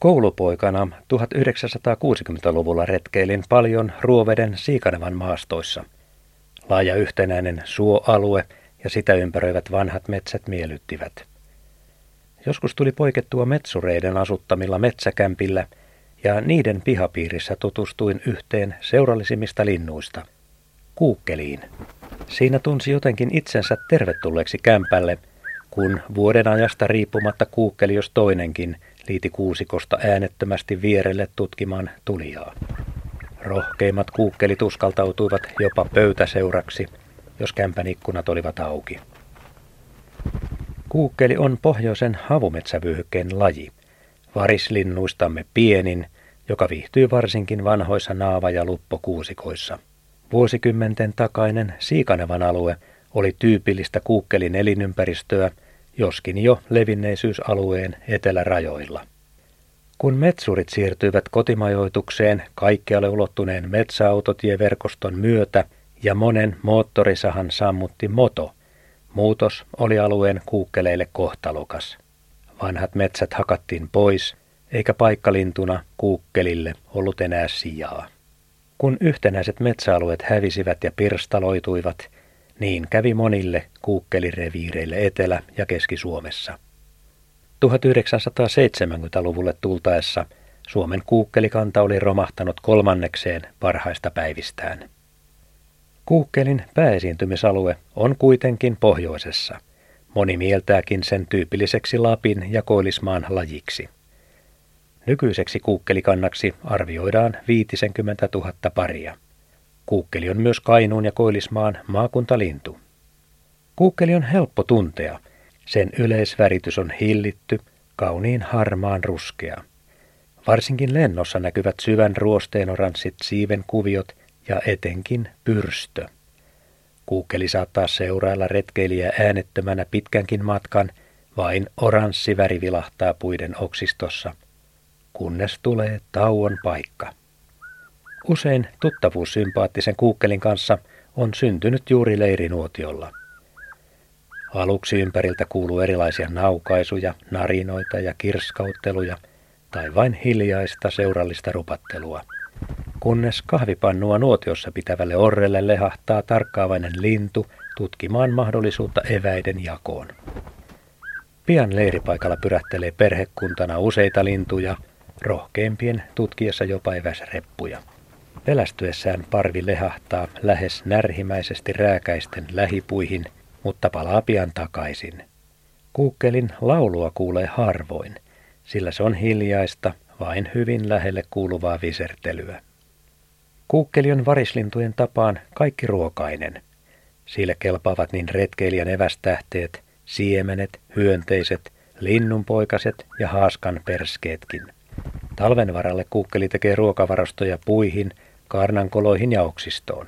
Koulupoikana 1960-luvulla retkeilin paljon Ruoveden Siikanevan maastoissa. Laaja yhtenäinen suoalue ja sitä ympäröivät vanhat metsät miellyttivät. Joskus tuli poikettua metsureiden asuttamilla metsäkämpillä ja niiden pihapiirissä tutustuin yhteen seurallisimmista linnuista, kuukkeliin. Siinä tunsi jotenkin itsensä tervetulleeksi kämpälle, kun vuodenajasta riippumatta kuukkeli jos toinenkin liiti kuusikosta äänettömästi vierelle tutkimaan tulijaa. Rohkeimmat kuukkelit uskaltautuivat jopa pöytäseuraksi, jos kämpän ikkunat olivat auki. Kuukkeli on pohjoisen havumetsävyyhykkeen laji, varislinnuistamme pienin, joka viihtyy varsinkin vanhoissa naava- ja luppokuusikoissa. Vuosikymmenten takainen Siikanevan alue oli tyypillistä kuukkelin elinympäristöä, joskin jo levinneisyysalueen etelärajoilla. Kun metsurit siirtyivät kotimajoitukseen kaikkialle ulottuneen metsäautotieverkoston myötä ja monen moottorisahan sammutti moto, muutos oli alueen kuukkeleille kohtalokas. Vanhat metsät hakattiin pois, eikä paikkalintuna kuukkelille ollut enää sijaa. Kun yhtenäiset metsäalueet hävisivät ja pirstaloituivat, niin kävi monille kuukkelireviireille Etelä- ja Keski-Suomessa. 1970-luvulle tultaessa Suomen kuukkelikanta oli romahtanut kolmannekseen parhaista päivistään. Kuukkelin pääesiintymisalue on kuitenkin pohjoisessa. Moni mieltääkin sen tyypilliseksi Lapin ja Koilismaan lajiksi. Nykyiseksi kuukkelikannaksi arvioidaan 50 000 paria. Kuukkeli on myös Kainuun ja Koilismaan maakuntalintu. Kuukkeli on helppo tuntea. Sen yleisväritys on hillitty, kauniin harmaan ruskea. Varsinkin lennossa näkyvät syvän ruosteenoranssit siivenkuviot ja etenkin pyrstö. Kuukkeli saattaa seurailla retkeilijää äänettömänä pitkänkin matkan, vain oranssi väri vilahtaa puiden oksistossa, kunnes tulee tauon paikka. Usein tuttavuus sympaattisen kuukkelin kanssa on syntynyt juuri leirinuotiolla. Aluksi ympäriltä kuuluu erilaisia naukaisuja, narinoita ja kirskautteluja tai vain hiljaista seurallista rupattelua, kunnes kahvipannua nuotiossa pitävälle orrelle lehahtaa tarkkaavainen lintu tutkimaan mahdollisuutta eväiden jakoon. Pian leiripaikalla pyrähtelee perhekuntana useita lintuja, rohkeimpien tutkiessa jopa eväsreppuja. Pelästyessään parvi lehahtaa lähes närhimäisesti rääkäisten lähipuihin, mutta palaa pian takaisin. Kuukkelin laulua kuulee harvoin, sillä se on hiljaista, vain hyvin lähelle kuuluvaa visertelyä. Kuukkeli on varislintujen tapaan kaikki ruokainen. Sille kelpaavat niin retkeilijän evästähteet, siemenet, hyönteiset, linnunpoikaset ja haaskan perskeetkin. Talven varalle kuukkeli tekee ruokavarastoja puihin, kaarnankoloihin ja oksistoon.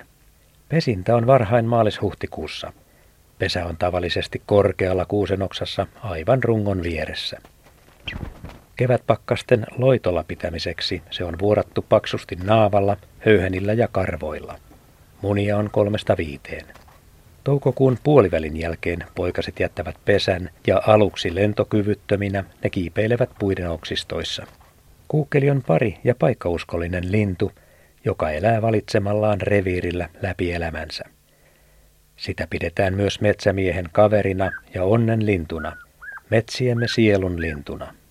Pesintä on varhain maalis-huhtikuussa. Pesä on tavallisesti korkealla kuusenoksassa aivan rungon vieressä. Kevätpakkasten loitolla pitämiseksi se on vuorattu paksusti naavalla, höyhenillä ja karvoilla. Munia on 3-5. Toukokuun puolivälin jälkeen poikaset jättävät pesän ja aluksi lentokyvyttöminä ne kiipeilevät puiden oksistoissa. Kuukkeli on pari- ja paikkauskollinen lintu, joka elää valitsemallaan reviirillä läpi elämänsä. Sitä pidetään myös metsämiehen kaverina ja onnen lintuna, metsiemme sielun lintuna.